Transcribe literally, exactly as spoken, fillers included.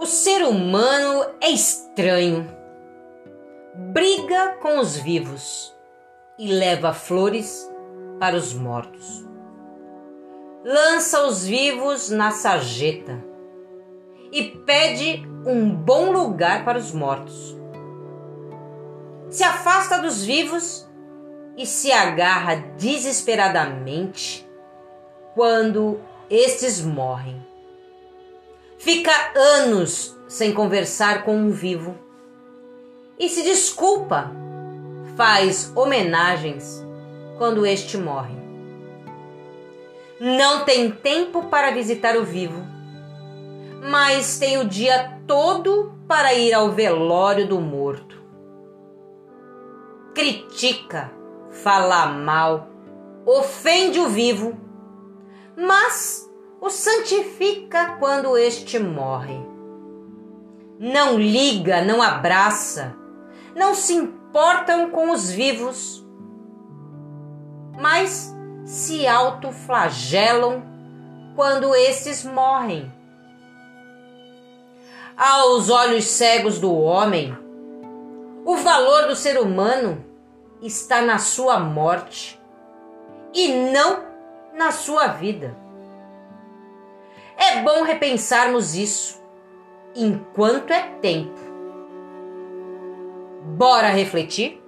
O ser humano é estranho, briga com os vivos e leva flores para os mortos. Lança os vivos na sarjeta e pede um bom lugar para os mortos. Se afasta dos vivos e se agarra desesperadamente quando estes morrem. Fica anos sem conversar com um vivo e se desculpa, faz homenagens quando este morre. Não tem tempo para visitar o vivo, mas tem o dia todo para ir ao velório do morto. Critica, fala mal, ofende o vivo, mas o santifica quando este morre. Não liga, não abraça, não se importam com os vivos, mas se autoflagelam quando estes morrem. Aos olhos cegos do homem, o valor do ser humano está na sua morte e não na sua vida. É bom repensarmos isso enquanto é tempo. Bora refletir?